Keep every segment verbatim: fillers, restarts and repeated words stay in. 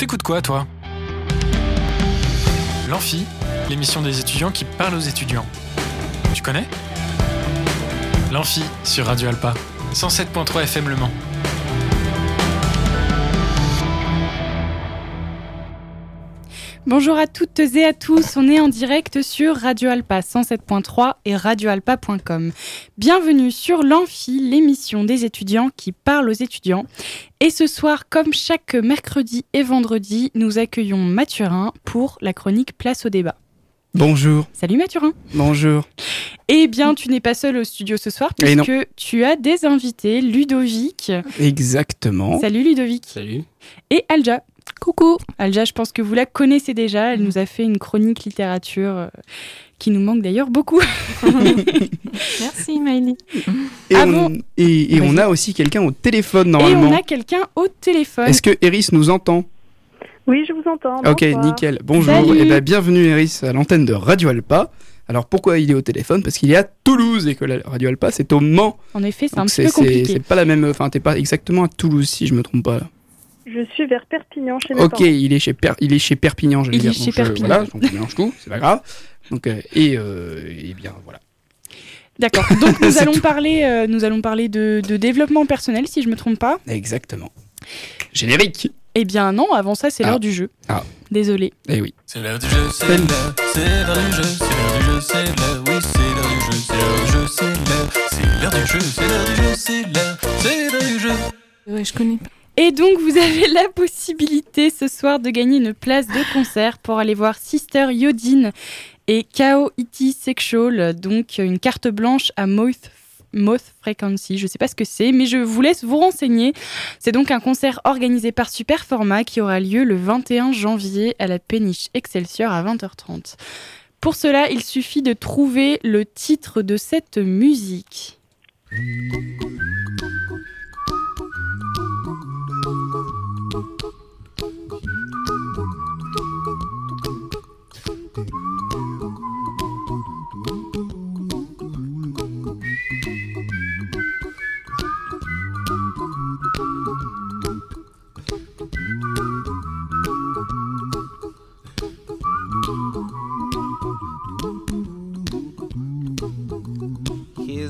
T'écoutes quoi, toi ? L'Amphi, l'émission des étudiants qui parle aux étudiants. Tu connais ? L'Amphi, sur Radio Alpa, cent sept virgule trois F M Le Mans. Bonjour à toutes et à tous, on est en direct sur Radio Alpa cent sept virgule trois et radio alpa point com. Bienvenue sur l'Amphi, l'émission des étudiants qui parle aux étudiants. Et ce soir, comme chaque mercredi et vendredi, nous accueillons Mathurin pour la chronique Place au débat. Bonjour. Salut Mathurin. Bonjour. Eh bien, tu n'es pas seul au studio ce soir puisque tu as des invités, Ludovic. Exactement. Salut Ludovic. Salut. Et Aldja. Coucou Aldja, je pense que vous la connaissez déjà, elle nous a fait une chronique littérature euh, qui nous manque d'ailleurs beaucoup. Merci Maëlie. Et, ah on, bon et, et on a aussi quelqu'un au téléphone normalement. Et on a quelqu'un au téléphone. Est-ce que Eris nous entend ? Oui, je vous entends. Ok, bonsoir. Nickel, bonjour. Et ben, bienvenue Eris à l'antenne de Radio Alpa. Alors pourquoi il est au téléphone ? Parce qu'il est à Toulouse et que la Radio Alpa c'est au Mans. En effet, c'est donc un c'est, petit peu compliqué. C'est, c'est pas la même, enfin t'es pas exactement à Toulouse si je me trompe pas là. Je suis vers Perpignan chez mes parents. Ok, il est chez Per, il est chez Perpignan, je veux dire. Il est chez Perpignan. Voilà, donc on mélange tout, c'est pas grave. Donc euh, et euh, et bien voilà. D'accord. Donc nous allons tout. parler, euh, nous allons parler de, de développement personnel, si je me trompe pas. Exactement. Générique. Eh bien non, avant ça c'est ah. l'heure du jeu. Ah. Désolé. Eh oui. C'est l'heure du jeu. C'est l'heure. C'est l'heure du jeu. C'est l'heure du jeu. C'est l'heure. Oui, c'est l'heure du jeu. C'est l'heure du jeu. C'est l'heure. C'est l'heure du jeu. C'est l'heure du jeu. C'est l'heure. C'est l'heure du jeu. Ouais, je connais pas. Et donc, vous avez la possibilité ce soir de gagner une place de concert pour aller voir Sister Yodine et Kao Iti Sexual, donc une carte blanche à Moth, Moth Frequency. Je ne sais pas ce que c'est, mais je vous laisse vous renseigner. C'est donc un concert organisé par Superformat qui aura lieu le vingt et un janvier à la péniche Excelsior à vingt heures trente. Pour cela, il suffit de trouver le titre de cette musique.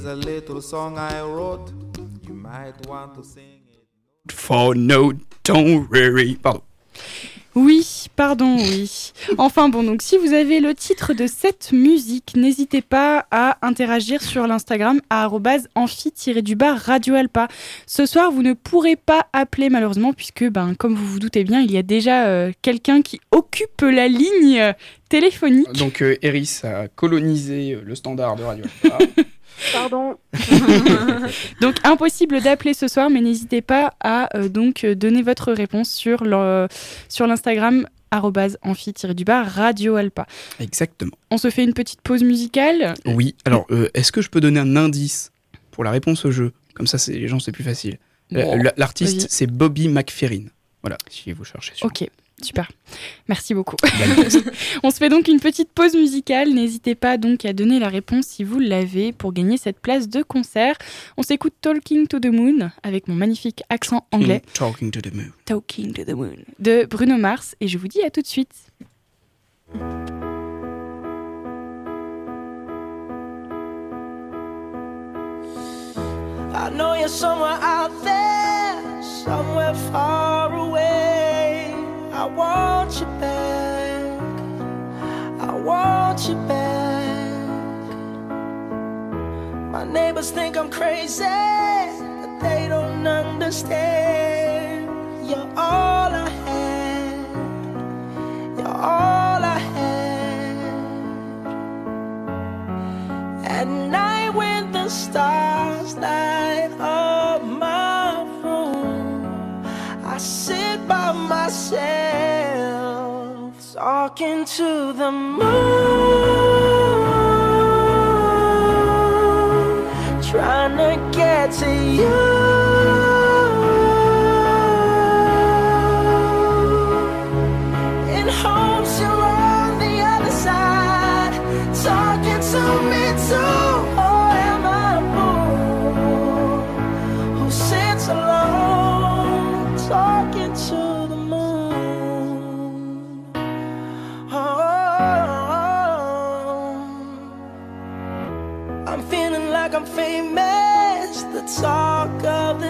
A little song I wrote, you might want to sing it. For no, don't worry. Pardon. Oui, pardon, oui. Enfin bon, donc si vous avez le titre de cette musique, n'hésitez pas à interagir sur l'Instagram à arobase amphi tiret du bas radio alpa. Ce soir, vous ne pourrez pas appeler malheureusement puisque, ben, comme vous vous doutez bien, il y a déjà euh, quelqu'un qui occupe la ligne euh, téléphonique. Donc euh, Eris a colonisé le standard de Radio Alpa. Pardon. Donc impossible d'appeler ce soir, mais n'hésitez pas à euh, donc donner votre réponse sur le, sur l'Instagram arobase amphi tiret du bas radio alpa. Exactement. On se fait une petite pause musicale. Oui. Alors euh, est-ce que je peux donner un indice pour la réponse au jeu ? Comme ça, c'est, les gens, c'est plus facile. Bon, l'artiste, vas-y. C'est Bobby McFerrin. Voilà. Si vous cherchez. Sûrement. Ok. Super, merci beaucoup. On se fait donc une petite pause musicale. N'hésitez pas donc à donner la réponse si vous l'avez pour gagner cette place de concert. On s'écoute Talking to the Moon avec mon magnifique accent anglais. Talking to the Moon. Talking to the Moon de Bruno Mars et je vous dis à tout de suite. I know you're somewhere out there, somewhere far away. I want you back, I want you back. My neighbors think I'm crazy, but they don't understand. You're all I had, you're all I had. At night when the stars light up my room, I sit by myself, talking to the moon, trying to get to you. In hopes you're on the other side, talking to me too. Or am I a fool who sits alone, talking to the moon?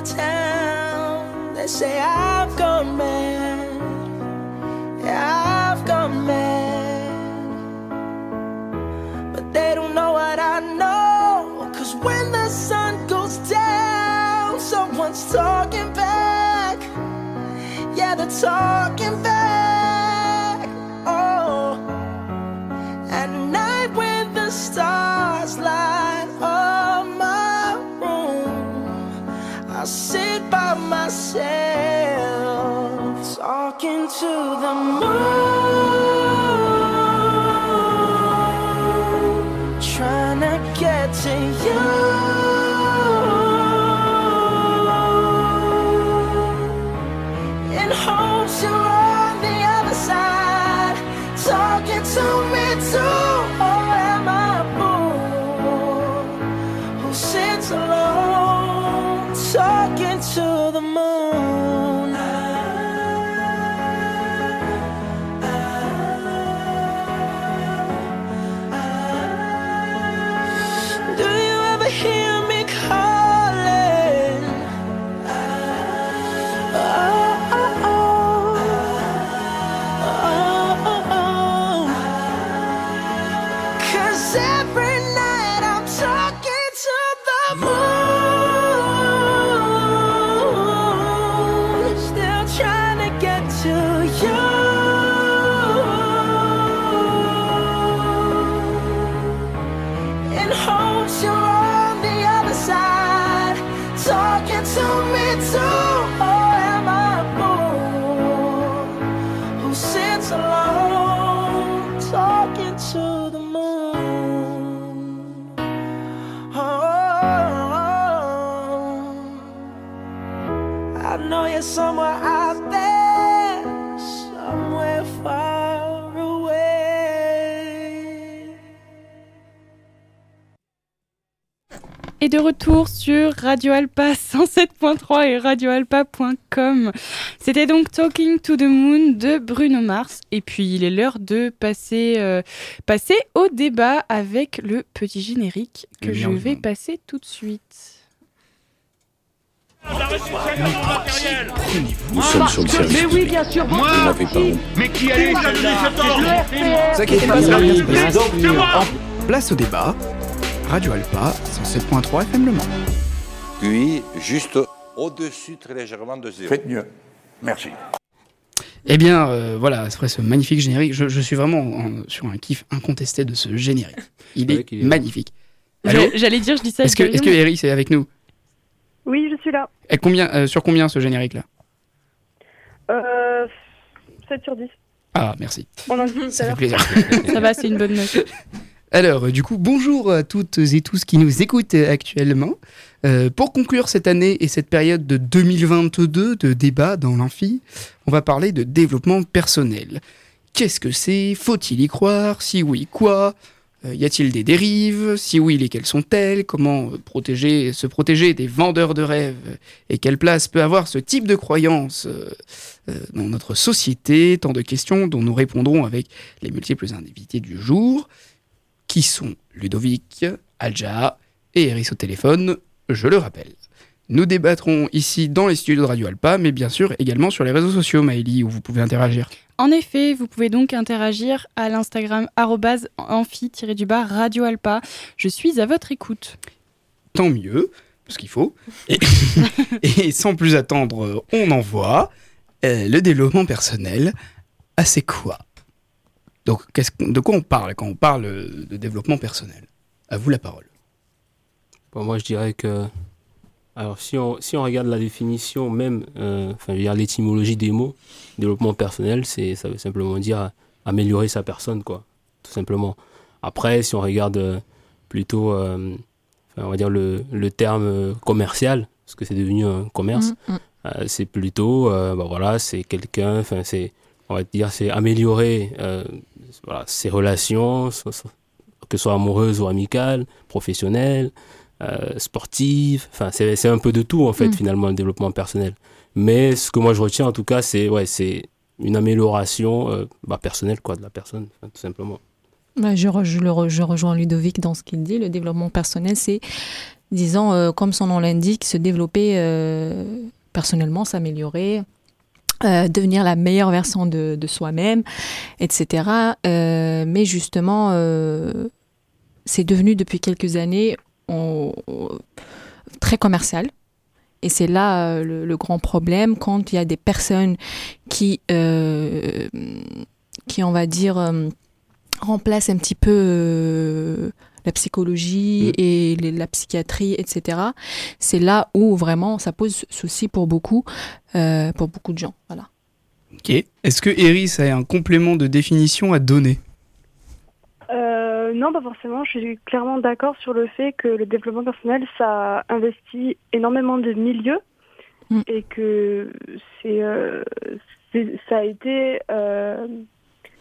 of town. They say I've gone mad, yeah, I've gone mad. But they don't know what I know, 'cause when the sun goes down, someone's talking back. Yeah, they're talking back. Oh, at night when the stars light up my room, I sit by myself talking to the moon, trying to get to you. Hopes you're on the other side, talking to me too. Or am I a fool who sits alone, talking to the moon? Do you ever hear me calling? Oh, somewhere out there, somewhere far away. Et de retour sur Radio Alpa cent sept point trois et radio alpa point com. C'était donc Talking to the Moon de Bruno Mars. Et puis il est l'heure de passer, euh, passer au débat avec le petit générique que je vais passer tout de suite. Nous sommes sur le service. Mais oui, bien sûr, moi. Mais qui allait ça donner cet ordre ? Ça qui est pas ça. Place au débat. Radio Alpa, cent sept point trois F M Le Mans. Puis, juste au-dessus, très légèrement de zéro. Faites mieux. Merci. Eh bien, euh, voilà, après ce magnifique générique, je, je suis vraiment en, sur un kiff incontesté de ce générique. Il est, est magnifique. Allô ? J'allais dire, je dis ça. Est-ce que, est-ce que Eris est avec nous ? Oui, je suis là. Et combien, euh, sur combien ce générique-là ? euh, sept sur dix. Ah, merci. On en dit, ça fait plaisir. Ça va, c'est une bonne note. Alors, du coup, bonjour à toutes et tous qui nous écoutent actuellement. Euh, pour conclure cette année et cette période de deux mille vingt-deux de débat dans l'amphi, on va parler de développement personnel. Qu'est-ce que c'est ? Faut-il y croire ? Si oui, quoi ? Y a-t-il des dérives ? Si oui, lesquelles sont-elles ? Comment protéger, se protéger des vendeurs de rêves ? Et quelle place peut avoir ce type de croyance dans notre société ? Tant de questions dont nous répondrons avec les multiples invités du jour, qui sont Ludovic, Aldja et Eris au téléphone, je le rappelle. Nous débattrons ici dans les studios de Radio Alpa, mais bien sûr également sur les réseaux sociaux, Maëlie, où vous pouvez interagir. En effet, vous pouvez donc interagir à l'Instagram arobase amphi tiret du bas Radio Alpa. Je suis à votre écoute. Tant mieux, parce qu'il faut. Et, et sans plus attendre, on envoie euh, le développement personnel à c'est quoi ? Donc, qu'est-ce, de quoi on parle quand on parle de développement personnel ? À vous la parole. Bon, moi, je dirais que... Alors, si on, si on regarde la définition même, euh, enfin, je veux dire l'étymologie des mots, développement personnel, c'est, ça veut simplement dire améliorer sa personne, quoi, tout simplement. Après, si on regarde euh, plutôt, euh, enfin, on va dire le, le terme commercial, parce que c'est devenu un commerce, mmh, mmh. Euh, c'est plutôt, euh, bah, voilà, c'est quelqu'un, enfin, c'est, on va dire, c'est améliorer euh, voilà, ses relations, so, so, que ce soit amoureuses ou amicales, professionnelles, Euh, sportive, enfin c'est c'est un peu de tout en fait, mmh. finalement le développement personnel. Mais ce que moi je retiens en tout cas, c'est ouais c'est une amélioration euh, bah, personnelle quoi de la personne, tout simplement. Bah, je, re, je, le re, je rejoins Ludovic dans ce qu'il dit. Le développement personnel, c'est disant, euh, comme son nom l'indique, se développer euh, personnellement, s'améliorer, euh, devenir la meilleure version de, de soi-même, et cetera. Euh, mais justement, euh, c'est devenu depuis quelques années on, on, très commercial. Et c'est là euh, le, le grand problème quand il y a des personnes qui, euh, qui on va dire, euh, remplacent un petit peu euh, la psychologie mmh. et les, la psychiatrie, et cetera. C'est là où vraiment ça pose souci pour beaucoup, euh, pour beaucoup de gens. Voilà. Ok. Est-ce que Eris a un complément de définition à donner ? Euh, non, pas forcément. Je suis clairement d'accord sur le fait que le développement personnel, ça investit énormément de milieux mmh. et que c'est, euh, c'est, ça a été euh,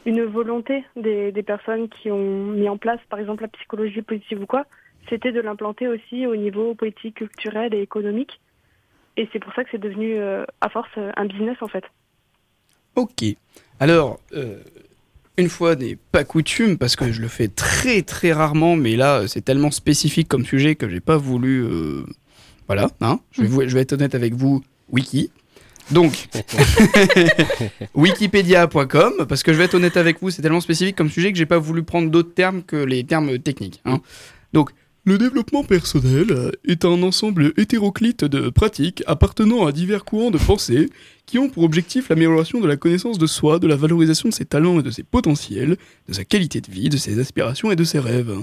une volonté des, des personnes qui ont mis en place, par exemple, la psychologie positive ou quoi. C'était de l'implanter aussi au niveau politique, culturel et économique. Et c'est pour ça que c'est devenu, euh, à force, un business, en fait. Ok. Alors... Euh... Une fois n'est pas coutume, parce que je le fais très très rarement, mais là c'est tellement spécifique comme sujet que j'ai pas voulu. Euh... Voilà, hein, je, vais vous, je vais être honnête avec vous, Wiki. Donc, wikipédia point com, parce que je vais être honnête avec vous, c'est tellement spécifique comme sujet que j'ai pas voulu prendre d'autres termes que les termes techniques. Hein. Donc, le développement personnel est un ensemble hétéroclite de pratiques appartenant à divers courants de pensée qui ont pour objectif l'amélioration de la connaissance de soi, de la valorisation de ses talents et de ses potentiels, de sa qualité de vie, de ses aspirations et de ses rêves.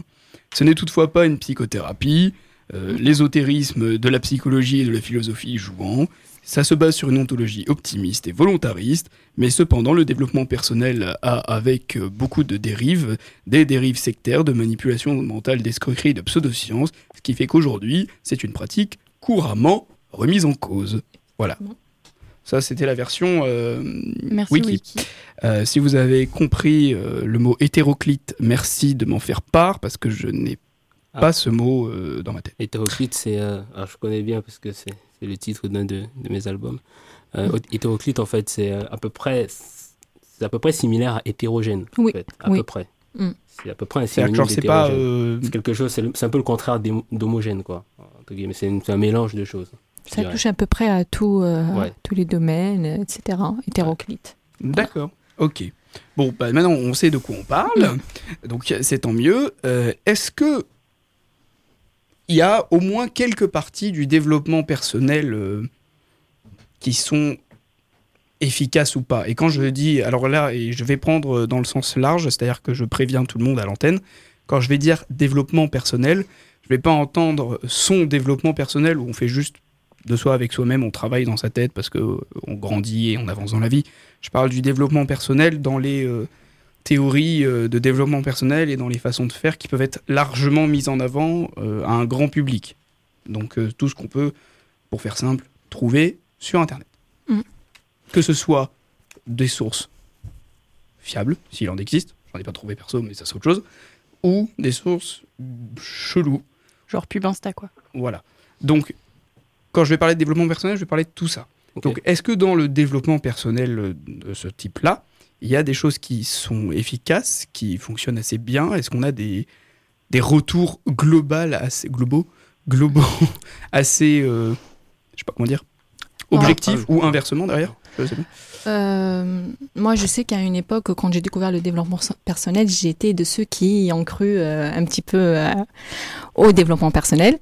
Ce n'est toutefois pas une psychothérapie, euh, l'ésotérisme de la psychologie et de la philosophie jouant. Ça se base sur une ontologie optimiste et volontariste, mais cependant le développement personnel a, avec beaucoup de dérives, des dérives sectaires, de manipulation mentale, d'escroquerie et de pseudosciences, ce qui fait qu'aujourd'hui, c'est une pratique couramment remise en cause. Voilà. Ça, c'était la version euh, merci, Wiki. Wiki. Euh, si vous avez compris euh, le mot hétéroclite, merci de m'en faire part, parce que je n'ai ah. pas ce mot euh, dans ma tête. Hétéroclite, c'est... Euh... Alors, je connais bien, parce que c'est... C'est le titre d'un de, de mes albums. Euh, hétéroclite, en fait, c'est à peu près, c'est à peu près similaire à hétérogène. Oui. En fait, à oui. peu près. Mm. C'est à peu près un synonyme d'hétérogène. C'est pas, euh... c'est quelque chose. C'est, le, c'est un peu le contraire d'homogène, quoi. C'est, une, c'est un mélange de choses. Ça touche à peu près à tout, euh, ouais. tous les domaines, et cetera. Hétéroclite. Ouais. D'accord. Voilà. Ok. Bon, bah, maintenant, on sait de quoi on parle. Mm. Donc, c'est tant mieux. Euh, est-ce que il y a au moins quelques parties du développement personnel euh, qui sont efficaces ou pas. Et quand je dis... Alors là, et je vais prendre dans le sens large, c'est-à-dire que je préviens tout le monde à l'antenne. Quand je vais dire développement personnel, je ne vais pas entendre son développement personnel où on fait juste de soi avec soi-même, on travaille dans sa tête parce qu'on grandit et on avance dans la vie. Je parle du développement personnel dans les... Euh, théories de développement personnel et dans les façons de faire qui peuvent être largement mises en avant euh, à un grand public. Donc euh, tout ce qu'on peut, pour faire simple, trouver sur Internet. Mmh. Que ce soit des sources fiables, s'il en existe, j'en ai pas trouvé perso, mais ça c'est autre chose, ou des sources cheloues. Genre pub Insta, quoi. Voilà. Donc, quand je vais parler de développement personnel, je vais parler de tout ça. Okay. Donc, est-ce que dans le développement personnel de ce type-là, il y a des choses qui sont efficaces, qui fonctionnent assez bien. Est-ce qu'on a des, des retours global assez, globaux, globaux assez, euh, je sais pas comment dire, objectifs ah, ou inversement derrière je sais pas. Euh, Moi, je sais qu'à une époque, quand j'ai découvert le développement personnel, j'étais de ceux qui ont cru euh, un petit peu euh, au développement personnel.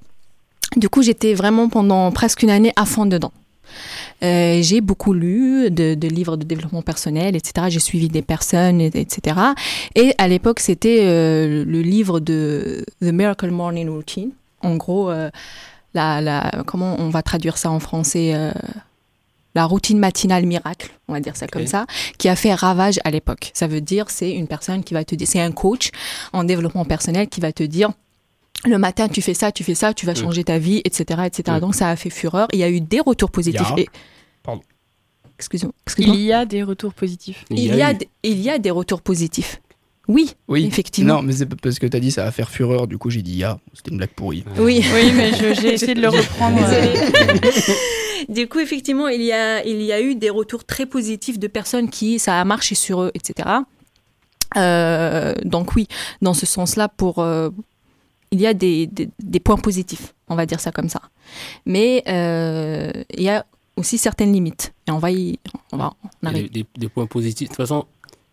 Du coup, j'étais vraiment pendant presque une année à fond dedans. Euh, j'ai beaucoup lu de, de livres de développement personnel, et cetera. J'ai suivi des personnes, et cetera. Et à l'époque, c'était euh, le livre de The Miracle Morning Routine. En gros, euh, la, la, comment on va traduire ça en français euh, la routine matinale miracle, on va dire ça comme okay. ça, qui a fait ravage à l'époque. Ça veut dire, c'est une personne qui va te dire, c'est un coach en développement personnel qui va te dire... Le matin, tu fais ça, tu fais ça, tu vas changer ta vie, et cetera, et cetera. Donc, ça a fait fureur. Il y a eu des retours positifs. Et... Pardon. Excusez-moi. Excusez-moi. Il y a des retours positifs. Il, il, y, a d- il y a des retours positifs. Oui, oui, effectivement. Non, mais c'est parce que tu as dit ça va faire fureur. Du coup, j'ai dit « ya ». C'était une blague pourrie. Oui, oui mais je, j'ai essayé de le reprendre. Du coup, effectivement, il y, a, il y a eu des retours très positifs de personnes qui, ça a marché sur eux, et cetera. Euh, donc oui, dans ce sens-là, pour... Euh, il y a des, des, des points positifs, on va dire ça comme ça. Mais euh, il y a aussi certaines limites. Et on va y... On va, on arrive. Des, des, des points positifs. De toute façon,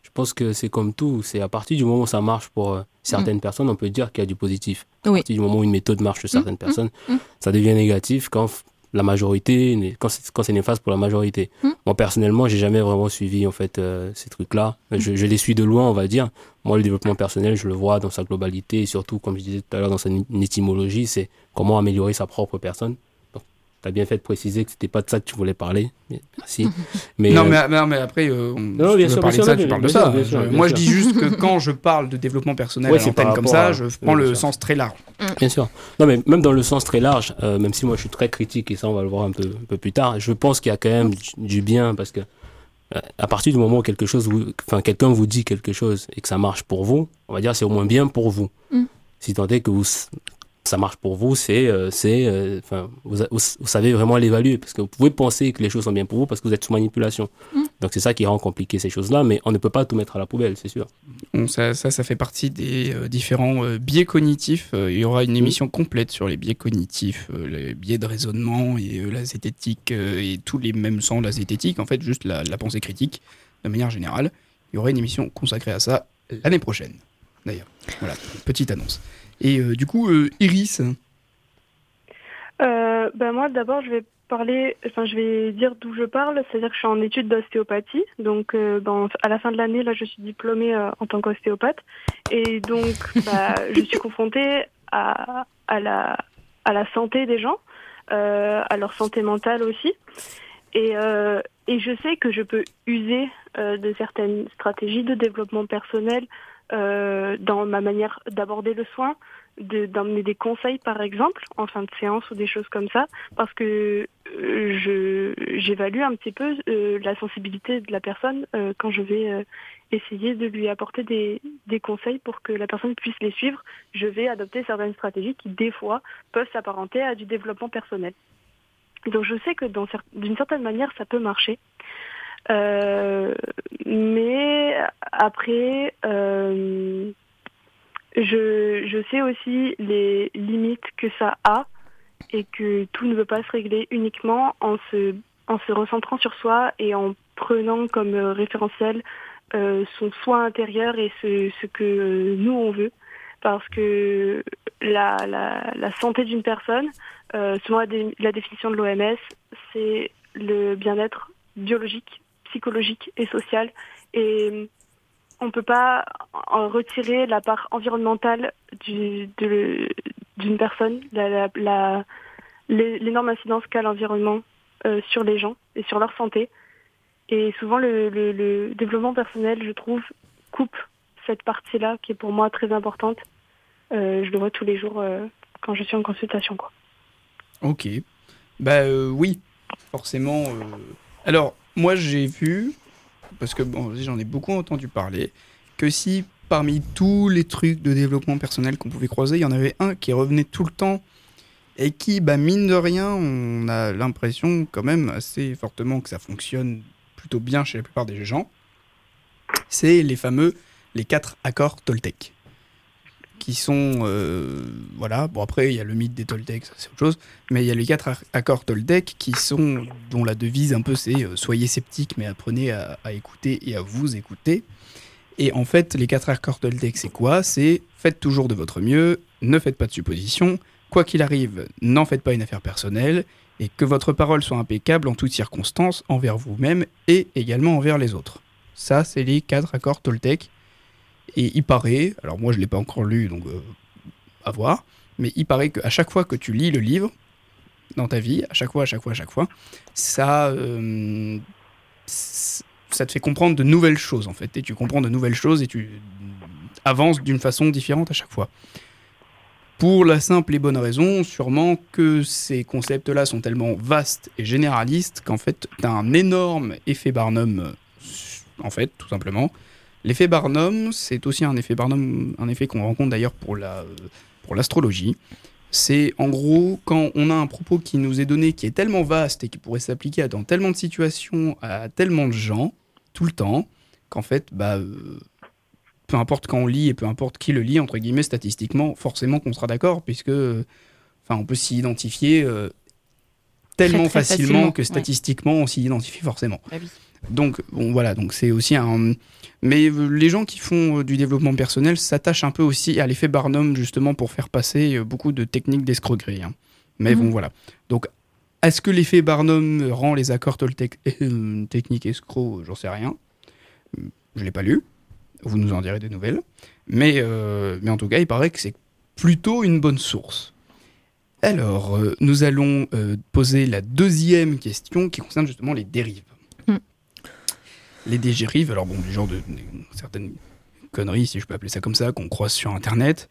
je pense que c'est comme tout. C'est à partir du moment où ça marche pour euh, certaines mmh. personnes, on peut dire qu'il y a du positif. À oui. partir du moment où une méthode marche chez certaines mmh. personnes, mmh. ça devient négatif quand la majorité, quand c'est, quand c'est néfaste pour la majorité. Mmh. Moi, personnellement, j'ai jamais vraiment suivi, en fait, euh, ces trucs-là. Mmh. Je, je les suis de loin, on va dire. Moi, le développement personnel, je le vois dans sa globalité et surtout, comme je disais tout à l'heure, dans sa étymologie, c'est comment améliorer sa propre personne. T'as bien fait de préciser que c'était pas de ça que tu voulais parler. Merci. Mais non, euh... mais, non, mais après, euh, on... non, si tu veux parler de ça, tu parles de ça. Bien sûr, bien Moi, sûr. je dis juste que quand je parle de développement personnel, ouais, c'est pas comme ça, à... je prends oui, le sens très large. Bien sûr. Non, mais même dans le sens très large, euh, même si moi je suis très critique, et ça on va le voir un peu, un peu plus tard, je pense qu'il y a quand même du bien, parce que euh, à partir du moment où quelque chose, vous... enfin, quelqu'un vous dit quelque chose et que ça marche pour vous, on va dire c'est au moins bien pour vous. Mm. Si tant est que vous... ça marche pour vous, c'est, euh, c'est, euh, enfin, vous, vous, vous savez vraiment l'évaluer, parce que vous pouvez penser que les choses sont bien pour vous parce que vous êtes sous manipulation. Mmh. Donc c'est ça qui rend compliqué ces choses-là, mais on ne peut pas tout mettre à la poubelle, c'est sûr. Bon, ça, ça, ça fait partie des euh, différents euh, biais cognitifs. Euh, il y aura une émission complète sur les biais cognitifs, euh, les biais de raisonnement et euh, la zététique euh, et tous les mêmes sans la zététique. En fait, juste la, la pensée critique, de manière générale. Il y aura une émission consacrée à ça l'année prochaine, d'ailleurs. Voilà, petite annonce. Et euh, du coup, euh, Iris euh, bah moi, d'abord, je vais parler, enfin, je vais dire d'où je parle, c'est-à-dire que je suis en études d'ostéopathie. Donc, euh, ben, à la fin de l'année, là, je suis diplômée euh, en tant qu'ostéopathe. Et donc, bah, je suis confrontée à, à, la, à la santé des gens, euh, à leur santé mentale aussi. Et, euh, et je sais que je peux user euh, de certaines stratégies de développement personnel, Euh, dans ma manière d'aborder le soin, de, d'emmener des conseils par exemple en fin de séance ou des choses comme ça, parce que euh, je, j'évalue un petit peu euh, la sensibilité de la personne euh, quand je vais euh, essayer de lui apporter des, des conseils pour que la personne puisse les suivre. Je vais adopter certaines stratégies qui des fois peuvent s'apparenter à du développement personnel. Donc je sais que dans, d'une certaine manière ça peut marcher. Euh, mais après, euh, je, je sais aussi les limites que ça a et que tout ne peut pas se régler uniquement en se, en se recentrant sur soi et en prenant comme référentiel euh, son soi intérieur et ce, ce que nous on veut. Parce que la, la, la santé d'une personne, euh, selon la, dé, la définition de l'O M S, c'est le bien-être biologique, psychologique et sociale, et on ne peut pas en retirer la part environnementale du, de, d'une personne, la, la, la, l'énorme incidence qu'a l'environnement euh, sur les gens et sur leur santé. Et souvent le, le, le développement personnel, je trouve, coupe cette partie-là qui est pour moi très importante. Euh, je le vois tous les jours euh, quand je suis en consultation, quoi. Ok. Bah euh, oui, forcément... Euh... Alors, moi j'ai vu, parce que bon, j'en ai beaucoup entendu parler, que si parmi tous les trucs de développement personnel qu'on pouvait croiser, il y en avait un qui revenait tout le temps et qui, bah, mine de rien, on a l'impression quand même assez fortement que ça fonctionne plutôt bien chez la plupart des gens, c'est les fameux, les quatre accords Toltec, qui sont, euh, voilà, bon après il y a le mythe des Toltecs, ça c'est autre chose, mais il y a les quatre accords Toltecs qui sont, dont la devise un peu c'est euh, soyez sceptiques mais apprenez à, à écouter et à vous écouter. Et en fait les quatre accords Toltecs c'est quoi ? C'est faites toujours de votre mieux, ne faites pas de suppositions, quoi qu'il arrive, n'en faites pas une affaire personnelle, et que votre parole soit impeccable en toutes circonstances, envers vous-même et également envers les autres. Ça c'est les quatre accords Toltecs. Et il paraît, alors moi je ne l'ai pas encore lu, donc euh, à voir, mais il paraît qu'à chaque fois que tu lis le livre, dans ta vie, à chaque fois, à chaque fois, à chaque fois, ça, euh, ça te fait comprendre de nouvelles choses en fait, et tu comprends de nouvelles choses et tu avances d'une façon différente à chaque fois. Pour la simple et bonne raison, sûrement que ces concepts-là sont tellement vastes et généralistes qu'en fait, tu as un énorme effet Barnum, en fait, tout simplement. L'effet Barnum, c'est aussi un effet Barnum, un effet qu'on rencontre d'ailleurs pour la, pour l'astrologie. C'est en gros quand on a un propos qui nous est donné, qui est tellement vaste et qui pourrait s'appliquer à dans tellement de situations, à tellement de gens, tout le temps, qu'en fait, bah, peu importe quand on lit et peu importe qui le lit, entre guillemets, statistiquement, forcément qu'on sera d'accord, puisque euh, on peut s'y identifier euh, tellement très, très facilement, facilement que statistiquement, ouais. on s'y identifie forcément. Bah oui. Donc, bon, voilà, donc c'est aussi un... Mais euh, les gens qui font euh, du développement personnel s'attachent un peu aussi à l'effet Barnum, justement, pour faire passer euh, beaucoup de techniques d'escroquerie. Hein. Mais mmh. bon, voilà. Donc, est-ce que l'effet Barnum rend les accords Toltec euh, techniques escrocs? J'en sais rien. Je ne l'ai pas lu. Vous nous en direz des nouvelles. Mais, euh, mais en tout cas, il paraît que c'est plutôt une bonne source. Alors, euh, nous allons euh, poser la deuxième question qui concerne justement les dérives. Mmh. Les dérives, alors bon, du genre de, de, de certaines conneries, si je peux appeler ça comme ça, qu'on croise sur Internet.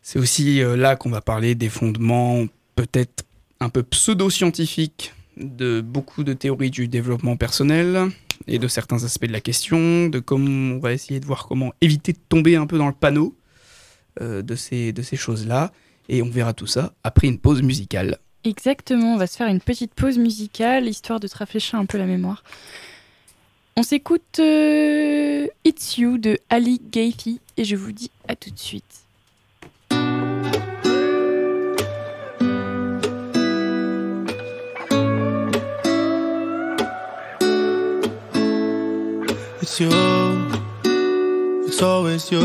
C'est aussi euh, là qu'on va parler des fondements peut-être un peu pseudo-scientifiques de beaucoup de théories du développement personnel et de certains aspects de la question, de comment on va essayer de voir comment éviter de tomber un peu dans le panneau euh, de ces, de ces choses-là. Et on verra tout ça après une pause musicale. Exactement, on va se faire une petite pause musicale, histoire de te rafraîchir un peu la mémoire. On s'écoute euh, It's You de Ali Ghafi et je vous dis à tout de suite. It's you, it's always you.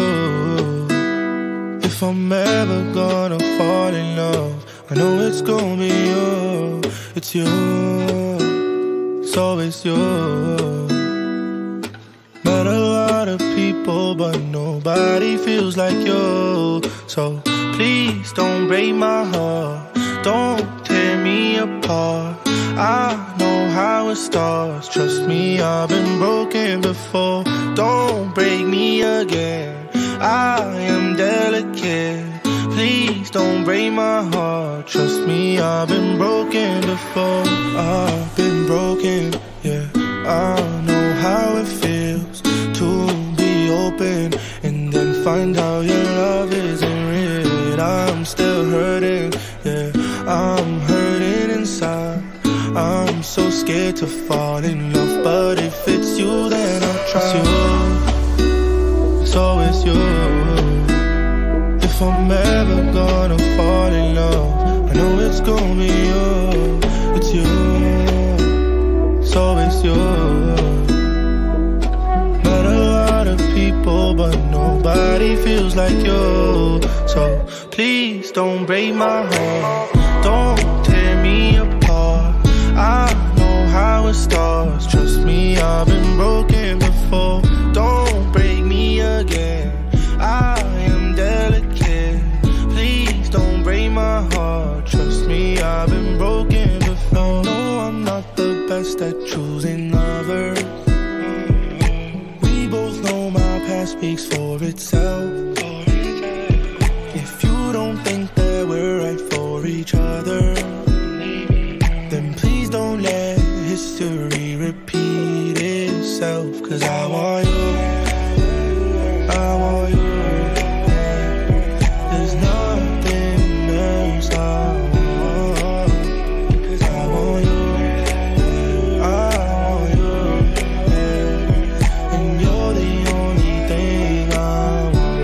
If I'm ever gonna fall in love, I know it's gonna be you. It's you, it's always you. Met a lot of people, but nobody feels like you. So please don't break my heart, don't tear me apart. I know how it starts, trust me, I've been broken before. Don't break me again, I am delicate. Please don't break my heart. Trust me, I've been broken before. I've been broken, yeah. I know how it feels to be open and then find out your love isn't real. I'm still hurting, yeah. I'm hurting inside. I'm so scared to fall in love, but if it's you, then I'll trust you. It's always you. If I'm ever gonna fall in love, I know it's gonna be you. It's you, it's always you. Met a lot of people, but nobody feels like you. So please don't break my heart, don't tear me apart. I know how it starts, trust me, I've been broken before. Don't break me again, I am delicate. Please don't break my heart, trust me, I've been broken before. No, I'm not the best at choosing lovers. We both know my past speaks for itself. If you don't think that we're right for each other, then please don't let history repeat itself. Cause I want you, I want you. There's nothing else I want. Cause I want you, I want you. And you're the only thing I want.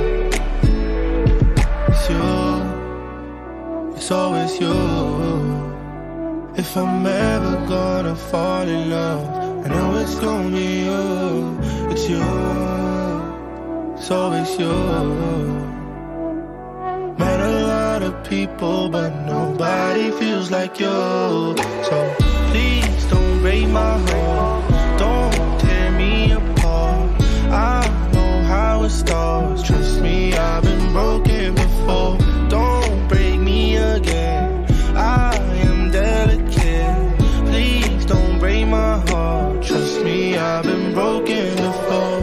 It's you, it's always you. If I'm ever gonna fall in love, I know it's gonna be you. It's you, it's always you. Met a lot of people, but nobody feels like you. So please don't break my heart, don't tear me apart. I know how it starts, trust me, I've been broken before. Don't break me again, I am delicate. Please don't break my heart, trust me, I've been broken before.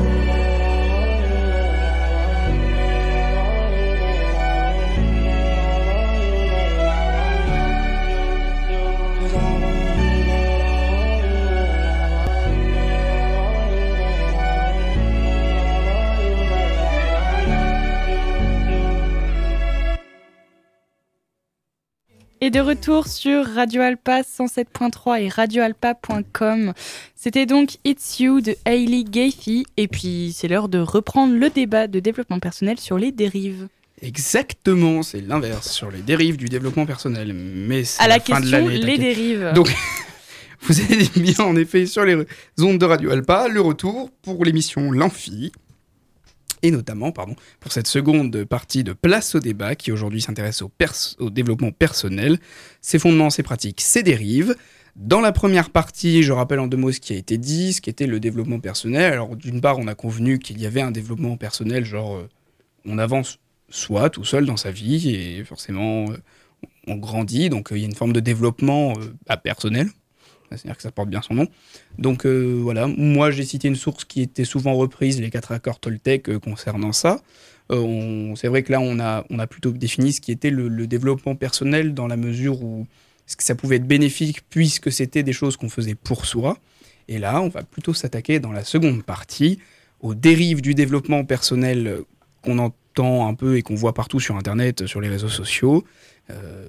Et de retour sur Radio Alpa cent sept point trois et radio alpa point com. C'était donc It's You de Hayley Gayfeet. Et puis, c'est l'heure de reprendre le débat de développement personnel sur les dérives. Exactement, c'est l'inverse, sur les dérives du développement personnel. Mais c'est à la, la question, fin de l'année, les dérives. Donc, vous êtes bien en effet sur les ondes de Radio Alpa. Le retour pour l'émission L'Amphi. Et notamment, pardon, pour cette seconde partie de Place au débat, qui aujourd'hui s'intéresse au, pers- au développement personnel, ses fondements, ses pratiques, ses dérives. Dans la première partie, je rappelle en deux mots ce qui a été dit, ce qu'était le développement personnel. Alors d'une part, on a convenu qu'il y avait un développement personnel, genre euh, on avance soi, tout seul dans sa vie, et forcément euh, on grandit, donc il euh, y a une forme de développement euh, à personnel. C'est-à-dire que ça porte bien son nom. Donc euh, voilà, moi j'ai cité une source qui était souvent reprise, les quatre accords Toltec, euh, concernant ça. Euh, on, c'est vrai que là, on a, on a plutôt défini ce qui était le, le développement personnel dans la mesure où ça pouvait être bénéfique puisque c'était des choses qu'on faisait pour soi. Et là, on va plutôt s'attaquer dans la seconde partie aux dérives du développement personnel qu'on entend un peu et qu'on voit partout sur Internet, sur les réseaux sociaux. Euh,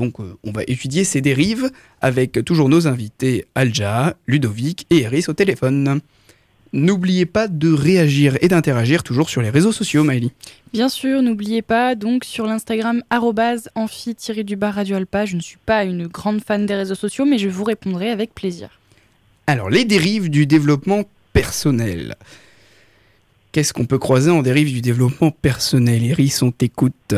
Donc, euh, on va étudier ces dérives avec toujours nos invités Aldja, Ludovic et Eris au téléphone. N'oubliez pas de réagir et d'interagir toujours sur les réseaux sociaux, Maëlie. Bien sûr, n'oubliez pas, donc sur l'Instagram arobase amphi tiret du bas radio alpa. Je ne suis pas une grande fan des réseaux sociaux, mais je vous répondrai avec plaisir. Alors, les dérives du développement personnel. Qu'est-ce qu'on peut croiser en dérives du développement personnel? Eris, on t'écoute.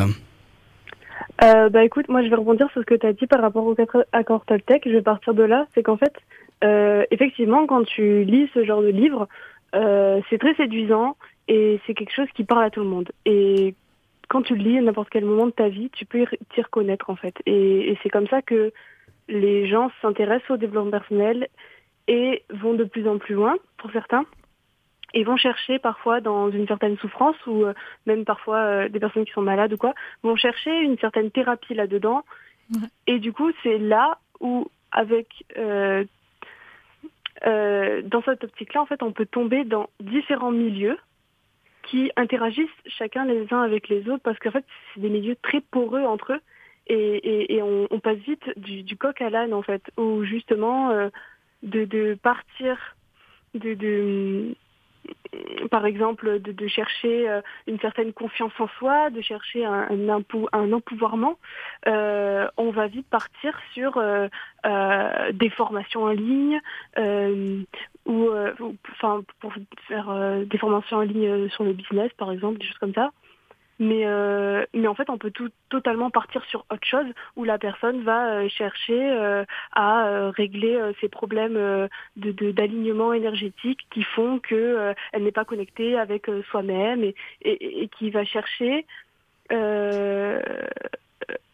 Euh, bah écoute, moi je vais rebondir sur ce que tu as dit par rapport aux quatre accords Toltec. Je vais partir de là, c'est qu'en fait, euh, effectivement, quand tu lis ce genre de livre, euh, c'est très séduisant et c'est quelque chose qui parle à tout le monde. Et quand tu le lis à n'importe quel moment de ta vie, tu peux t'y reconnaître en fait. Et, et c'est comme ça que les gens s'intéressent au développement personnel et vont de plus en plus loin pour certains. Et vont chercher parfois dans une certaine souffrance ou euh, même parfois euh, des personnes qui sont malades ou quoi, vont chercher une certaine thérapie là-dedans. Ouais. Et du coup, c'est là où, avec euh, euh, dans cette optique-là, en fait, on peut tomber dans différents milieux qui interagissent chacun les uns avec les autres parce qu'en fait, c'est des milieux très poreux entre eux et, et, et on, on passe vite du, du coq à l'âne en fait, ou justement euh, de, de partir de... de par exemple, de, de chercher euh, une certaine confiance en soi, de chercher un, un, impou- un empouvoirment, euh, on va vite partir sur euh, euh, des formations en ligne, euh, ou, euh, ou enfin, pour faire euh, des formations en ligne euh, sur le business, par exemple, des choses comme ça. Mais, euh, mais en fait, on peut tout, totalement partir sur autre chose où la personne va euh, chercher euh, à euh, régler euh, ses problèmes euh, de, de, d'alignement énergétique qui font que euh, elle n'est pas connectée avec euh, soi-même et, et, et qui va chercher, euh,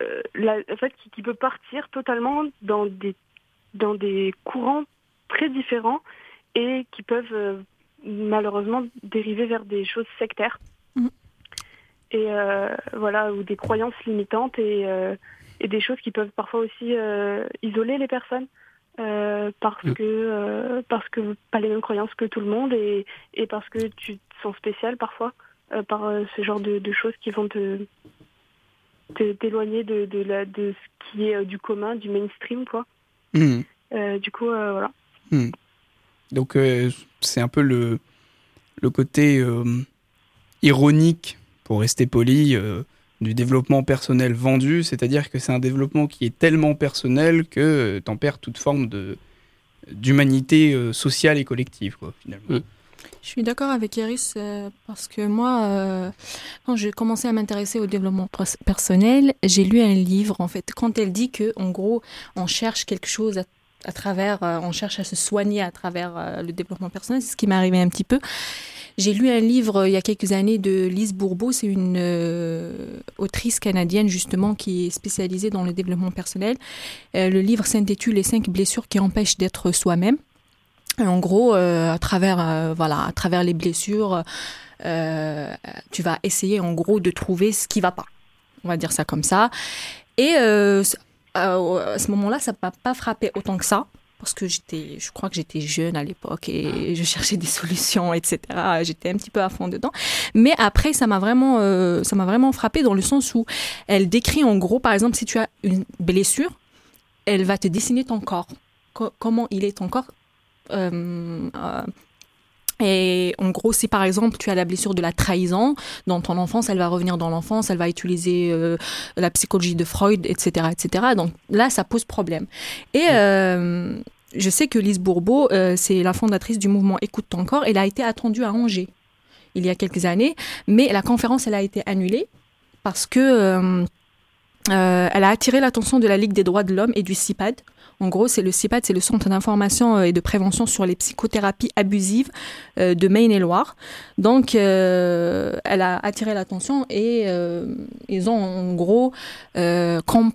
euh, la, en fait, qui, qui peut partir totalement dans des, dans des courants très différents et qui peuvent euh, malheureusement dériver vers des choses sectaires. Mmh. Et euh, voilà, ou des croyances limitantes et, euh, et des choses qui peuvent parfois aussi euh, isoler les personnes euh, parce que euh, parce que pas les mêmes croyances que tout le monde et, et parce que tu te sens spécial parfois euh, par euh, ce genre de, de choses qui vont te, te t'éloigner de de, la, de ce qui est euh, du commun, du mainstream quoi. Mmh. Euh, du coup euh, voilà. Mmh. Donc euh, c'est un peu le le côté euh, ironique. Pour rester poli, euh, du développement personnel vendu, c'est-à-dire que c'est un développement qui est tellement personnel que euh, t'en perds toute forme de, d'humanité euh, sociale et collective, quoi, finalement. Mm. Je suis d'accord avec Eris euh, parce que moi, euh, quand j'ai commencé à m'intéresser au développement pers- personnel, j'ai lu un livre, en fait, quand elle dit qu'en gros, on cherche quelque chose à à travers, euh, on cherche à se soigner à travers euh, le développement personnel, c'est ce qui m'est arrivé un petit peu. J'ai lu un livre euh, il y a quelques années de Lise Bourbeau, c'est une euh, autrice canadienne justement qui est spécialisée dans le développement personnel. Euh, le livre s'intitule « Les cinq blessures qui empêchent d'être soi-même ». Et en gros, euh, à travers, euh, voilà, à travers les blessures, euh, tu vas essayer en gros de trouver ce qui ne va pas. On va dire ça comme ça. Et... Euh, Euh, à ce moment-là, ça ne m'a pas frappé autant que ça, parce que j'étais, je crois que j'étais jeune à l'époque et je cherchais des solutions, et cetera. J'étais un petit peu à fond dedans. Mais après, ça m'a vraiment, euh, ça m'a vraiment frappée dans le sens où elle décrit en gros, par exemple, si tu as une blessure, elle va te dessiner ton corps, co- comment il est ton corps. Euh, euh, Et en gros, si par exemple tu as la blessure de la trahison dans ton enfance, elle va revenir dans l'enfance, elle va utiliser euh, la psychologie de Freud, et cetera, et cetera. Donc là, ça pose problème. Et euh, je sais que Lise Bourbeau, euh, c'est la fondatrice du mouvement Écoute ton corps. Elle a été attendue à Angers il y a quelques années, mais la conférence, elle a été annulée parce que euh, euh, elle a attiré l'attention de la Ligue des droits de l'homme et du C I P A D. En gros, c'est le C I P A D, c'est le Centre d'information et de prévention sur les psychothérapies abusives euh, de Maine-et-Loire. Donc, euh, elle a attiré l'attention et euh, ils ont en gros, euh, comp-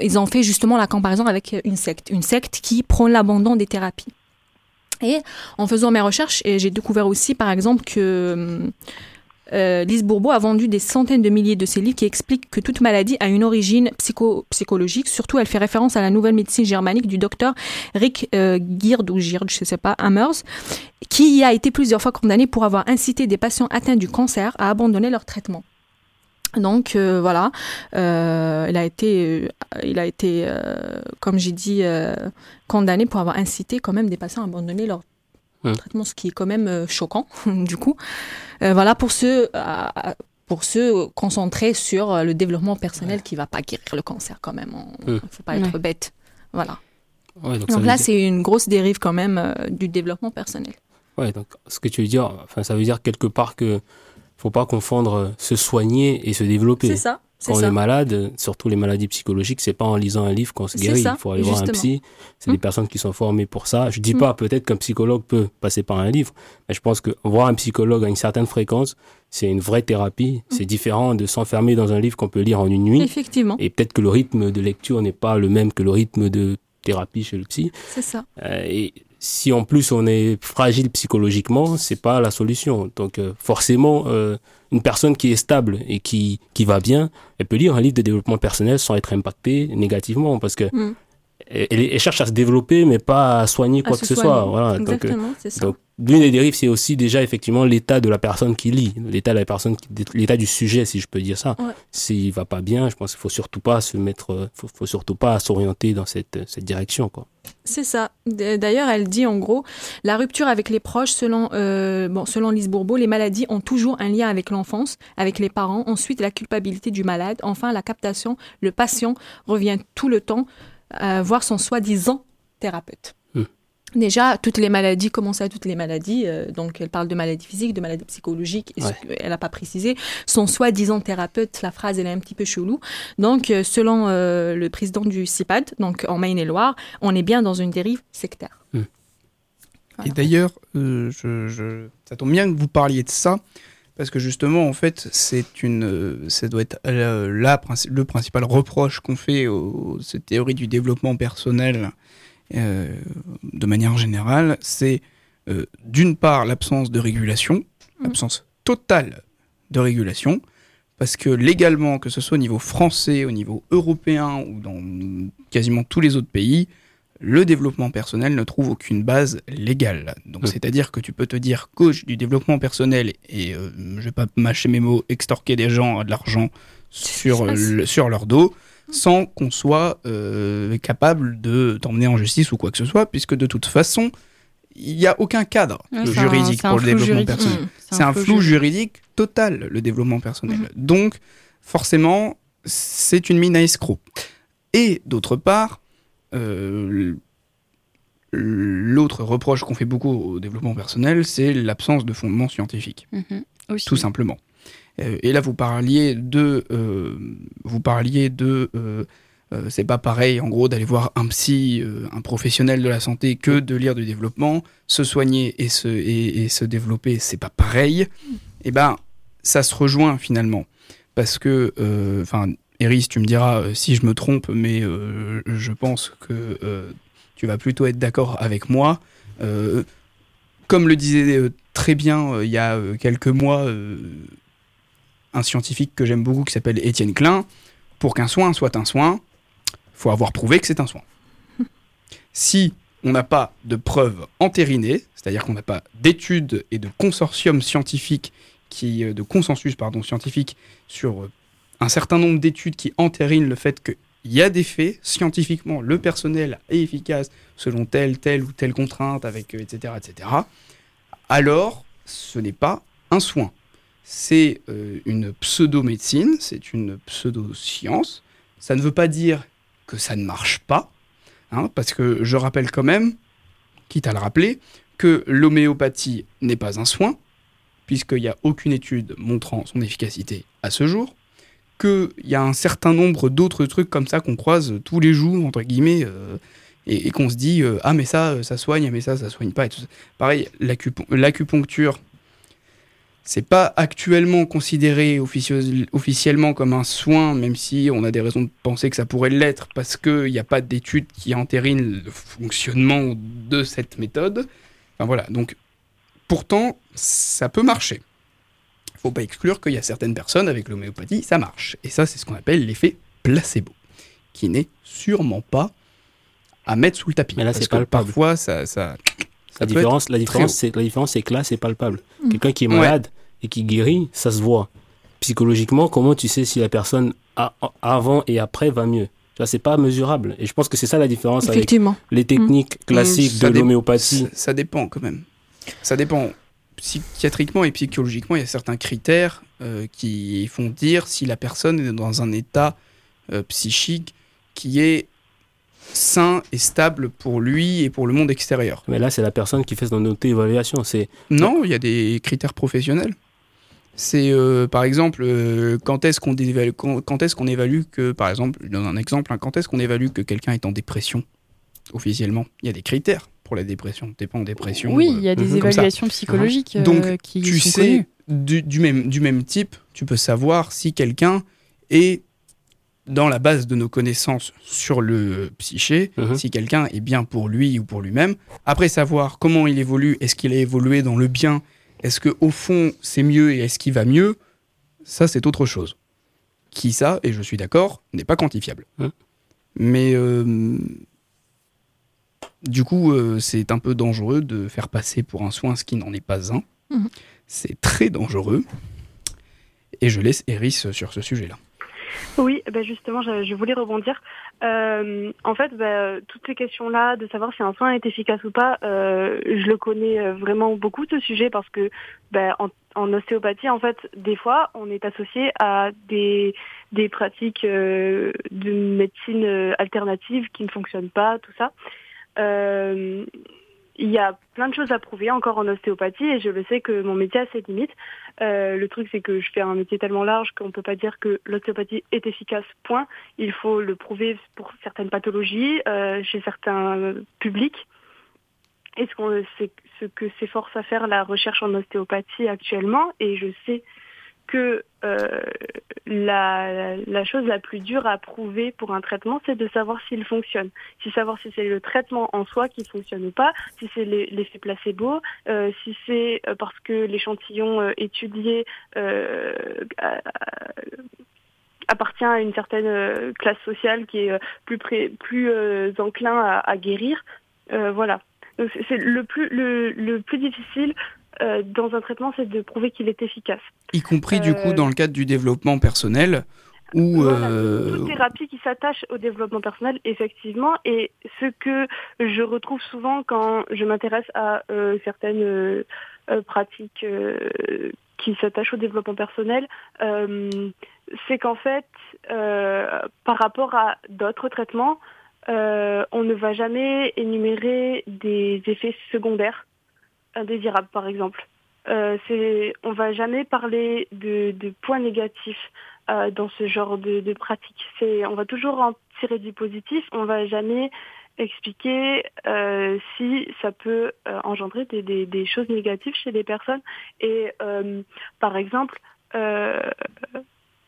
ils ont fait justement la comparaison avec une secte, une secte qui prône l'abandon des thérapies. Et en faisant mes recherches, et j'ai découvert aussi, par exemple, que euh, Lise Bourbeau a vendu des centaines de milliers de ses livres qui expliquent que toute maladie a une origine psycho- psychologique. Surtout, elle fait référence à la nouvelle médecine germanique du docteur Rick euh, Gird ou Gird, je ne sais pas, Hamers, qui a été plusieurs fois condamné pour avoir incité des patients atteints du cancer à abandonner leur traitement. Donc euh, voilà, euh, il a été, euh, il a été, euh, comme j'ai dit, euh, condamné pour avoir incité quand même des patients à abandonner leur Mmh. traitement, ce qui est quand même euh, choquant, du coup. Euh, voilà, pour se, euh, pour se concentrer sur euh, le développement personnel ouais. qui ne va pas guérir le cancer quand même. Il ne mmh. faut pas être ouais. bête. Voilà. Ouais, donc donc là, dire... c'est une grosse dérive quand même euh, du développement personnel. Oui, donc ce que tu veux dire, enfin, ça veut dire quelque part qu'il ne faut pas confondre euh, se soigner et se développer. C'est ça. Quand c'est on ça. est malade, surtout les maladies psychologiques, c'est pas en lisant un livre qu'on se guérit. Il faut aller justement. voir un psy. C'est mmh. des personnes qui sont formées pour ça. Je dis mmh. pas peut-être qu'un psychologue peut passer par un livre, mais je pense que voir un psychologue à une certaine fréquence, c'est une vraie thérapie. Mmh. C'est différent de s'enfermer dans un livre qu'on peut lire en une nuit. Effectivement. Et peut-être que le rythme de lecture n'est pas le même que le rythme de thérapie chez le psy. C'est ça. Euh, et si en plus on est fragile psychologiquement, c'est pas la solution. Donc euh, forcément. Euh, Une personne qui est stable et qui, qui va bien, elle peut lire un livre de développement personnel sans être impactée négativement parce que mm. elle, elle cherche à se développer mais pas à soigner à quoi se que soigner. ce soit. Voilà. Exactement, donc, c'est ça. Donc, l'une des dérives, c'est aussi déjà effectivement l'état de la personne qui lit, l'état de la personne, qui, l'état du sujet, si je peux dire ça. Ouais. S'il va pas bien, je pense qu'il faut surtout pas se mettre, faut, faut surtout pas s'orienter dans cette, cette direction, quoi. C'est ça. D'ailleurs, elle dit en gros, la rupture avec les proches, selon, euh, bon, selon Lise Bourbeau, les maladies ont toujours un lien avec l'enfance, avec les parents, ensuite la culpabilité du malade, enfin la captation, le patient revient tout le temps euh, voir son soi-disant thérapeute. Mmh. Déjà, toutes les maladies, comment ça, toutes les maladies, euh, donc elle parle de maladies physiques, de maladies psychologiques, et ouais. ce qu'elle n'a pas précisé, son soi-disant thérapeute, la phrase, elle est un petit peu chelou. Donc, euh, selon euh, le président du C I P A D, donc en Maine-et-Loire, on est bien dans une dérive sectaire. Mmh. Voilà. Et d'ailleurs, euh, je, je... ça tombe bien que vous parliez de ça, parce que justement, en fait, c'est une, euh, ça doit être euh, la princi- le principal reproche qu'on fait aux, aux cette théorie du développement personnel. Euh, de manière générale, c'est euh, d'une part l'absence de régulation, mmh. l'absence totale de régulation, parce que légalement, que ce soit au niveau français, au niveau européen ou dans quasiment tous les autres pays, le développement personnel ne trouve aucune base légale. Donc, mmh. c'est-à-dire que tu peux te dire coach du développement personnel et euh, je ne vais pas mâcher mes mots, extorquer des gens à de l'argent sur, le, sur leur dos, sans qu'on soit euh, capable de t'emmener en justice ou quoi que ce soit, puisque de toute façon, il n'y a aucun cadre ouais, juridique un, pour le développement juridique. personnel. Mmh, c'est, c'est un, un flou, flou juridique total, le développement personnel. Mmh. Donc, forcément, c'est une mine à escrocs. Et d'autre part, euh, l'autre reproche qu'on fait beaucoup au développement personnel, c'est l'absence de fondement scientifique, mmh, tout simplement. Et là, vous parliez de, euh, vous parliez de, euh, euh, c'est pas pareil, en gros, d'aller voir un psy, euh, un professionnel de la santé, que de lire du développement, se soigner et se et, et se développer, c'est pas pareil. Et ben, ça se rejoint finalement, parce que, enfin, euh, Eris, tu me diras euh, si je me trompe, mais euh, je pense que euh, tu vas plutôt être d'accord avec moi. Euh, comme le disait euh, très bien euh, il y a euh, quelques mois. Euh, un scientifique que j'aime beaucoup qui s'appelle Étienne Klein, pour qu'un soin soit un soin, il faut avoir prouvé que c'est un soin. Si on n'a pas de preuves entérinées, c'est-à-dire qu'on n'a pas d'études et de consortium scientifique qui, de consensus pardon, scientifique sur un certain nombre d'études qui entérinent le fait qu'il y a des faits, scientifiquement, le personnel est efficace selon telle, telle ou telle contrainte, avec, et cetera, et cetera, alors ce n'est pas un soin. C'est euh, une pseudo-médecine, c'est une pseudo-science. Ça ne veut pas dire que ça ne marche pas, hein, parce que je rappelle quand même, quitte à le rappeler, que l'homéopathie n'est pas un soin, puisqu'il n'y a aucune étude montrant son efficacité à ce jour, qu'il y a un certain nombre d'autres trucs comme ça qu'on croise tous les jours, entre guillemets, euh, et, et qu'on se dit euh, « Ah, mais ça, ça soigne, mais ça, ça soigne pas. » Pareil, l'acup- l'acupuncture, c'est pas actuellement considéré officie- officiellement comme un soin, même si on a des raisons de penser que ça pourrait l'être, parce qu'il n'y a pas d'études qui entérinent le fonctionnement de cette méthode. Enfin voilà, donc... Pourtant, ça peut marcher. Il ne faut pas exclure qu'il y a certaines personnes avec l'homéopathie, ça marche. Et ça, c'est ce qu'on appelle l'effet placebo, qui n'est sûrement pas à mettre sous le tapis. Mais là, parce c'est que palpable. Parfois, ça, ça, ça la peut différence, être la différence, c'est, la différence, c'est que là, c'est palpable. Mmh. Quelqu'un qui est malade ouais. et qui guérit, ça se voit. Psychologiquement, comment tu sais si la personne a, avant et après va mieux ? C'est pas mesurable. Et je pense que c'est ça la différence avec les techniques mmh. classiques mmh. de ça l'homéopathie. Dé- ça, ça dépend quand même. Ça dépend. Psychiatriquement et psychologiquement, il y a certains critères euh, qui font dire si la personne est dans un état euh, psychique qui est sain et stable pour lui et pour le monde extérieur. Mais là, c'est la personne qui fait son auto-évaluation. C'est... Non, il y a des critères professionnels. C'est, euh, par exemple, euh, quand, est-ce qu'on dévalue, quand, quand est-ce qu'on évalue que, par exemple, je donne un exemple, hein, quand est-ce qu'on évalue que quelqu'un est en dépression officiellement ? Il y a des critères. Pour la dépression, t'es pas en dépression. Oui, il euh, y a des évaluations ça. psychologiques euh, donc, qui tu sont sais, du, du, même, du même type, tu peux savoir si quelqu'un est, dans la base de nos connaissances sur le psyché, uh-huh. si quelqu'un est bien pour lui ou pour lui-même. Après savoir comment il évolue, est-ce qu'il a évolué dans le bien, est-ce qu'au fond, c'est mieux et est-ce qu'il va mieux, ça, c'est autre chose. Qui ça, et je suis d'accord, n'est pas quantifiable. Uh-huh. Mais... Euh, Du coup, euh, c'est un peu dangereux de faire passer pour un soin ce qui n'en est pas un. Mmh. C'est très dangereux. Et je laisse Eris sur ce sujet-là. Oui, bah justement, je, je voulais rebondir. Euh, en fait, bah, toutes ces questions-là, de savoir si un soin est efficace ou pas, euh, je le connais vraiment beaucoup, ce sujet, parce que bah, en, en ostéopathie, en fait, des fois, on est associé à des, des pratiques euh, de médecine alternative qui ne fonctionnent pas, tout ça. Euh, il y a plein de choses à prouver encore en ostéopathie et je le sais que mon métier a ses limites. Euh, le truc c'est que je fais un métier tellement large qu'on ne peut pas dire que l'ostéopathie est efficace, point. Il faut le prouver pour certaines pathologies, euh, chez certains publics. Et ce, qu'on, c'est, ce que s'efforce à faire la recherche en ostéopathie actuellement, et je sais que euh, la, la chose la plus dure à prouver pour un traitement, c'est de savoir s'il fonctionne. Si savoir si c'est le traitement en soi qui fonctionne ou pas, si c'est les, l'effet placebo, euh, si c'est parce que l'échantillon euh, étudié euh, à, à, appartient à une certaine euh, classe sociale qui est euh, plus, pré, plus euh, enclin à, à guérir. Euh, voilà. Donc c'est, c'est le plus, le, le plus difficile... Euh, dans un traitement, c'est de prouver qu'il est efficace. Y compris, euh... du coup, dans le cadre du développement personnel où... Voilà, euh... toute thérapie qui s'attache au développement personnel, effectivement. Et ce que je retrouve souvent quand je m'intéresse à euh, certaines euh, pratiques euh, qui s'attachent au développement personnel, euh, c'est qu'en fait, euh, par rapport à d'autres traitements, euh, on ne va jamais énumérer des effets secondaires indésirable, par exemple. Euh, c'est, on ne va jamais parler de, de points négatifs euh, dans ce genre de, de pratique. C'est, on va toujours en tirer du positif, on ne va jamais expliquer euh, si ça peut euh, engendrer des, des, des choses négatives chez des personnes. Et euh, par exemple, euh,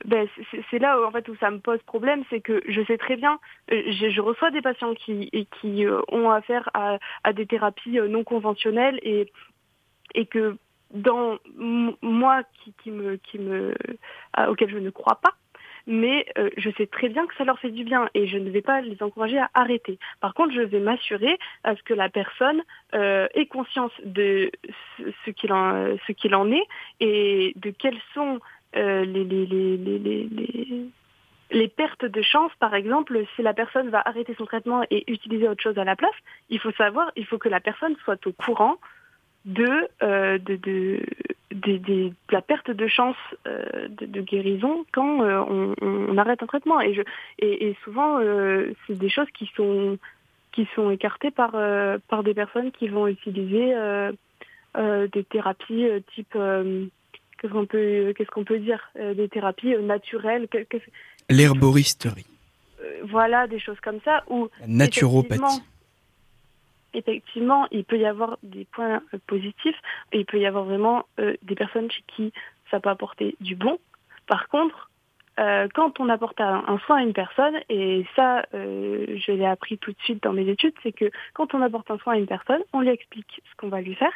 ben, c'est, c'est là où, en fait, où ça me pose problème, c'est que je sais très bien, je, je reçois des patients qui, et qui euh, ont affaire à, à des thérapies non conventionnelles et, et que dans m- moi qui, qui me, qui me, à, auquel je ne crois pas, mais euh, je sais très bien que ça leur fait du bien et je ne vais pas les encourager à arrêter. Par contre, je vais m'assurer à ce que la personne euh, ait conscience de ce, ce, qu'il en, ce qu'il en est et de quels sont euh, les... les, les, les, les, les... les pertes de chance, par exemple, si la personne va arrêter son traitement et utiliser autre chose à la place, il faut savoir, il faut que la personne soit au courant de, euh, de, de, de, de, de la perte de chance euh, de, de guérison quand euh, on, on arrête un traitement. Et, je, et, et souvent, euh, c'est des choses qui sont, qui sont écartées par, euh, par des personnes qui vont utiliser euh, euh, des thérapies euh, type... Euh, qu'est-ce, qu'on peut, qu'est-ce qu'on peut dire euh, des thérapies euh, naturelles que, que, l'herboristerie. Euh, voilà, des choses comme ça. Où la naturopathie. Effectivement, effectivement, il peut y avoir des points euh, positifs et il peut y avoir vraiment euh, des personnes chez qui ça peut apporter du bon. Par contre, euh, quand on apporte un, un soin à une personne, et ça, euh, je l'ai appris tout de suite dans mes études, c'est que quand on apporte un soin à une personne, on lui explique ce qu'on va lui faire.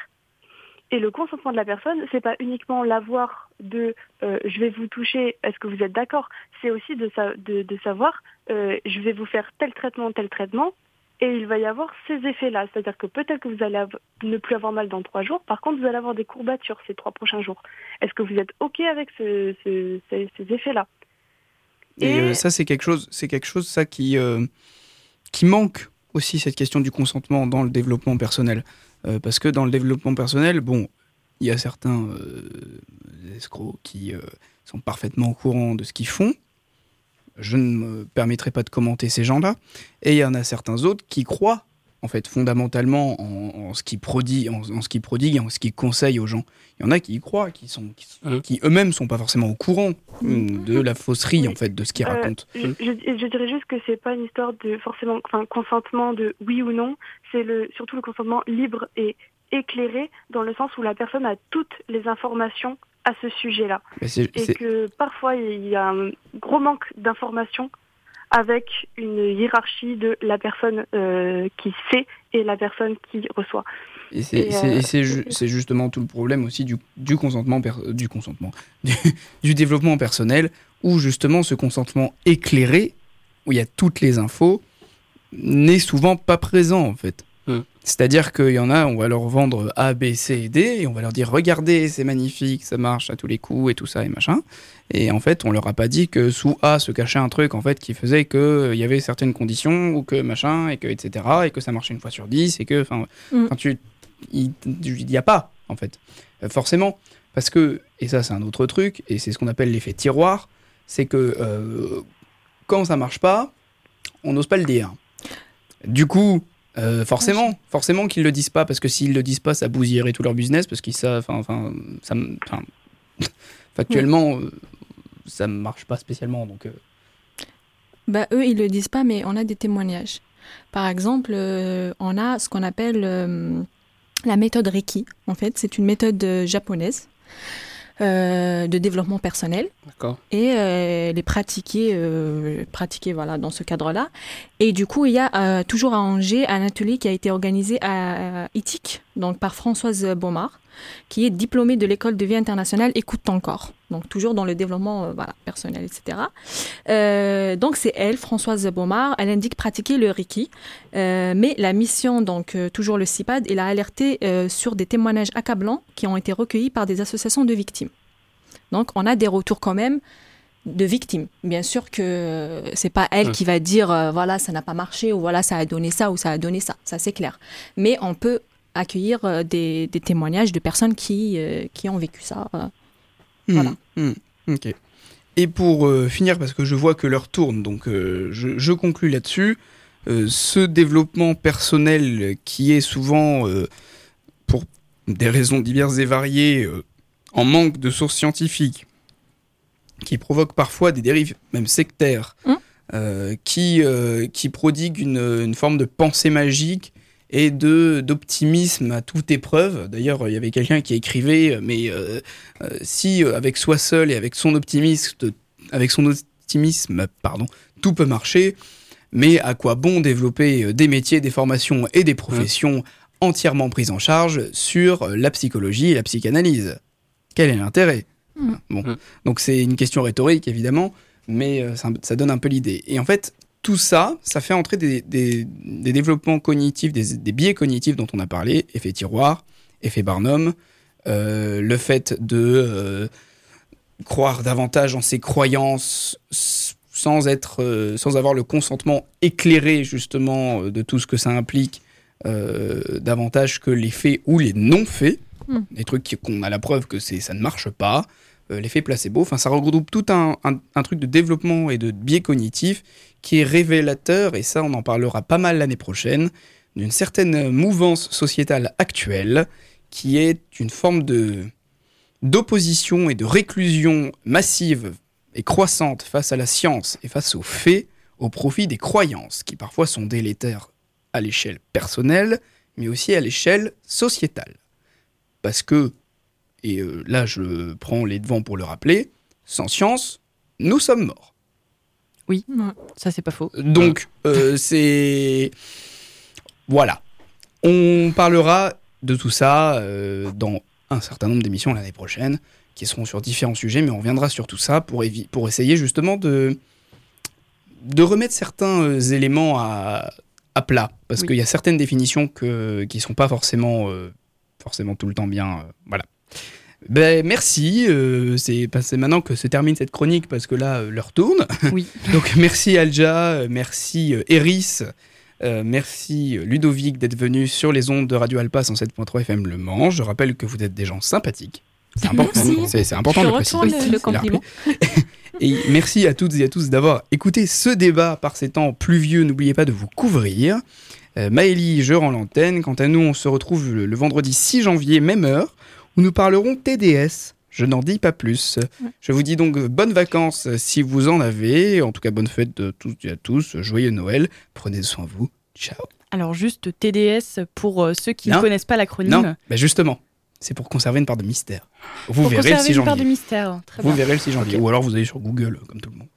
Et le consentement de la personne, c'est pas uniquement l'avoir de euh, je vais vous toucher, est-ce que vous êtes d'accord ? C'est aussi de, sa- de, de savoir euh, je vais vous faire tel traitement, tel traitement, et il va y avoir ces effets-là. C'est-à-dire que peut-être que vous allez av- ne plus avoir mal dans trois jours, par contre vous allez avoir des courbatures ces trois prochains jours. Est-ce que vous êtes OK avec ce, ce, ces, ces effets-là ? Et, et euh, ça, c'est quelque chose, c'est quelque chose ça qui, euh, qui manque aussi, cette question du consentement dans le développement personnel. Euh, parce que dans le développement personnel, bon, il y a certains euh, escrocs qui euh, sont parfaitement au courant de ce qu'ils font. Je ne me permettrai pas de commenter ces gens-là. Et il y en a certains autres qui croient, en fait, fondamentalement en, en ce qu'ils prodiguent, en, en ce qu'ils prodiguent, en ce qu'ils conseillent aux gens. Il y en a qui y croient, qui, sont, qui, mmh. qui eux-mêmes ne sont pas forcément au courant mmh. de la fausserie, oui. en fait, de ce qu'ils euh, racontent. Je, je, je dirais juste que ce n'est pas une histoire de forcément, enfin, consentement de oui ou non. C'est le, surtout le consentement libre et éclairé, dans le sens où la personne a toutes les informations à ce sujet-là. C'est, et c'est... que parfois, il y a un gros manque d'informations avec une hiérarchie de la personne euh, qui sait et la personne qui reçoit. Et c'est, et c'est, euh... et c'est, ju- c'est justement tout le problème aussi du, du consentement, per- du, consentement du, du développement personnel, où justement ce consentement éclairé, où il y a toutes les infos, n'est souvent pas présent en fait. Mmh. C'est-à-dire qu'il y en a, on va leur vendre A, B, C et D, et on va leur dire « Regardez, c'est magnifique, ça marche à tous les coups et tout ça et machin ». Et en fait, on leur a pas dit que sous A se cachait un truc en fait qui faisait que il y avait certaines conditions ou que machin et que et cetera et que ça marchait une fois sur dix et que enfin, mm. tu il y a pas en fait euh, forcément parce que et ça c'est un autre truc et c'est ce qu'on appelle l'effet tiroir, c'est que euh, quand ça marche pas, on n'ose pas le dire. Du coup. Euh, forcément, oui. forcément qu'ils le disent pas, parce que s'ils le disent pas, ça bousillerait tout leur business, parce qu'ils savent, enfin, ça, enfin, factuellement, oui. euh, ça marche pas spécialement, donc. Euh... Bah eux, ils le disent pas, mais on a des témoignages. Par exemple, euh, on a ce qu'on appelle euh, la méthode Reiki. En fait, c'est une méthode japonaise euh, de développement personnel. D'accord. Et euh, les pratiquer, euh, pratiquer, voilà, dans ce cadre-là. Et du coup, il y a euh, toujours à Angers un atelier qui a été organisé à E T I C, donc par Françoise Beaumard, qui est diplômée de l'école de vie internationale Écoute ton corps, donc toujours dans le développement euh, voilà, personnel, et cetera. Euh, donc c'est elle, Françoise Beaumard, elle indique pratiquer le Reiki, euh, mais la mission, donc euh, toujours le C I P A D, elle a alerté euh, sur des témoignages accablants qui ont été recueillis par des associations de victimes. Donc on a des retours quand même de victimes. Bien sûr que c'est pas elle ouais. qui va dire euh, voilà ça n'a pas marché ou voilà ça a donné ça ou ça a donné ça, ça c'est clair. Mais on peut accueillir des, des témoignages de personnes qui, euh, qui ont vécu ça. Euh. Mmh, voilà. Mmh, ok. Et pour euh, finir, parce que je vois que l'heure tourne, donc euh, je, je conclue là-dessus. Euh, ce développement personnel qui est souvent, euh, pour des raisons diverses et variées, euh, en manque de sources scientifiques, qui provoque parfois des dérives, même sectaires, mmh. euh, qui, euh, qui prodigue une, une forme de pensée magique et de, d'optimisme à toute épreuve. D'ailleurs, il y avait quelqu'un qui écrivait, mais euh, euh, si euh, avec soi seul et avec son optimisme, avec son optimisme, pardon, tout peut marcher, mais à quoi bon développer des métiers, des formations et des professions ouais. entièrement prises en charge sur la psychologie et la psychanalyse ? Quel est l'intérêt ? Mmh. Bon, mmh. Donc c'est une question rhétorique, évidemment, mais euh, ça, ça donne un peu l'idée. Et en fait, tout ça, ça fait entrer des, des, des développements cognitifs, des, des biais cognitifs dont on a parlé, effet tiroir, effet Barnum, euh, le fait de euh, croire davantage en ses croyances sans, être, euh, sans avoir le consentement éclairé justement de tout ce que ça implique, euh, davantage que les faits ou les non-faits, mmh. les trucs qu'on a la preuve que c'est, ça ne marche pas, euh, l'effet placebo, enfin ça regroupe tout un, un, un truc de développement et de biais cognitif qui est révélateur, et ça on en parlera pas mal l'année prochaine, d'une certaine mouvance sociétale actuelle qui est une forme de, d'opposition et de réclusion massive et croissante face à la science et face aux faits, au profit des croyances, qui parfois sont délétères à l'échelle personnelle, mais aussi à l'échelle sociétale. Parce que, et là je prends les devants pour le rappeler, sans science, nous sommes morts. Oui, ça c'est pas faux. Donc, euh, c'est... Voilà. On parlera de tout ça euh, dans un certain nombre d'émissions l'année prochaine, qui seront sur différents sujets, mais on reviendra sur tout ça pour, évi- pour essayer justement de, de remettre certains éléments à, à plat. Parce oui. qu'il y a certaines définitions que, qui ne sont pas forcément, euh, forcément tout le temps bien... Euh, voilà. Ben, merci, euh, c'est, ben, c'est maintenant que se termine cette chronique, parce que là, euh, l'heure tourne. Oui. Donc merci Aldja, merci euh, Eris, Euh, merci Ludovic d'être venu sur les ondes de Radio Alpa cent sept virgule trois F M Le Mans. Je rappelle que vous êtes des gens sympathiques. C'est important, c'est, c'est important de le préciser. Le compliment. Et merci à toutes et à tous d'avoir écouté ce débat par ces temps pluvieux. N'oubliez pas de vous couvrir. Euh, Maëlie, je rends l'antenne. Quant à nous, on se retrouve le, le vendredi six janvier, même heure, où nous parlerons T D S. Je n'en dis pas plus. Ouais. Je vous dis donc bonnes vacances si vous en avez. En tout cas, bonne fête à tous et à tous. Joyeux Noël. Prenez soin de vous. Ciao. Alors juste T D S pour ceux qui non. ne connaissent pas l'acronyme. Non, bah justement, c'est pour conserver une part de mystère. Vous pour verrez le six janvier. Pour conserver une part de mystère. Très vous bien. verrez le six janvier. Okay. Ou alors vous allez sur Google, comme tout le monde.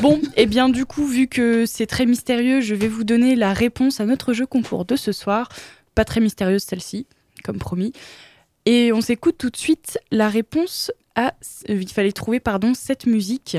Bon, et bien du coup, vu que c'est très mystérieux, je vais vous donner la réponse à notre jeu concours de ce soir. Pas très mystérieuse celle-ci, comme promis. Et on s'écoute tout de suite la réponse à... Il fallait trouver, pardon, cette musique.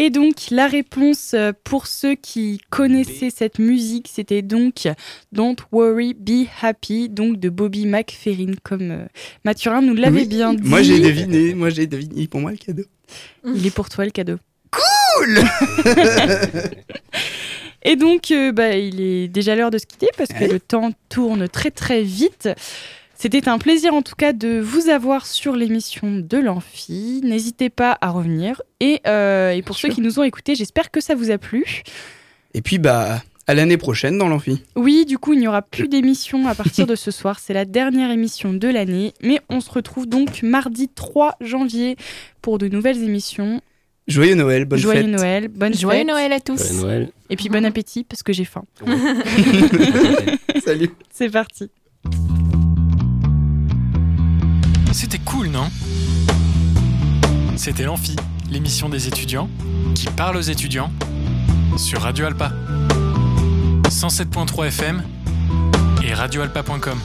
Et donc, la réponse pour ceux qui connaissaient cette musique, c'était donc « Don't worry, be happy », donc de Bobby McFerrin, comme euh, Mathurin nous l'avait oui. bien dit. Moi, j'ai deviné, moi, j'ai deviné pour moi le cadeau. Il est pour toi le cadeau. Cool. Et donc, euh, bah, il est déjà l'heure de se quitter parce que Allez. le temps tourne très très vite. C'était un plaisir en tout cas de vous avoir sur l'émission de l'Amphi. N'hésitez pas à revenir. Et, euh, et pour Bien ceux sûr. qui nous ont écoutés, j'espère que ça vous a plu. Et puis bah, à l'année prochaine dans l'Amphi. Oui, du coup, il n'y aura plus d'émission à partir de ce soir. C'est la dernière émission de l'année. Mais on se retrouve donc mardi trois janvier pour de nouvelles émissions. Joyeux Noël, bonne Joyeux fête. Noël, bonne Joyeux fête. Noël à tous. Joyeux Noël. Et puis bon appétit parce que j'ai faim. Ouais. Salut. C'est parti. C'était cool, non ? C'était l'Amphi, l'émission des étudiants qui parle aux étudiants sur Radio Alpa. cent sept virgule trois F M et radio alpa point com.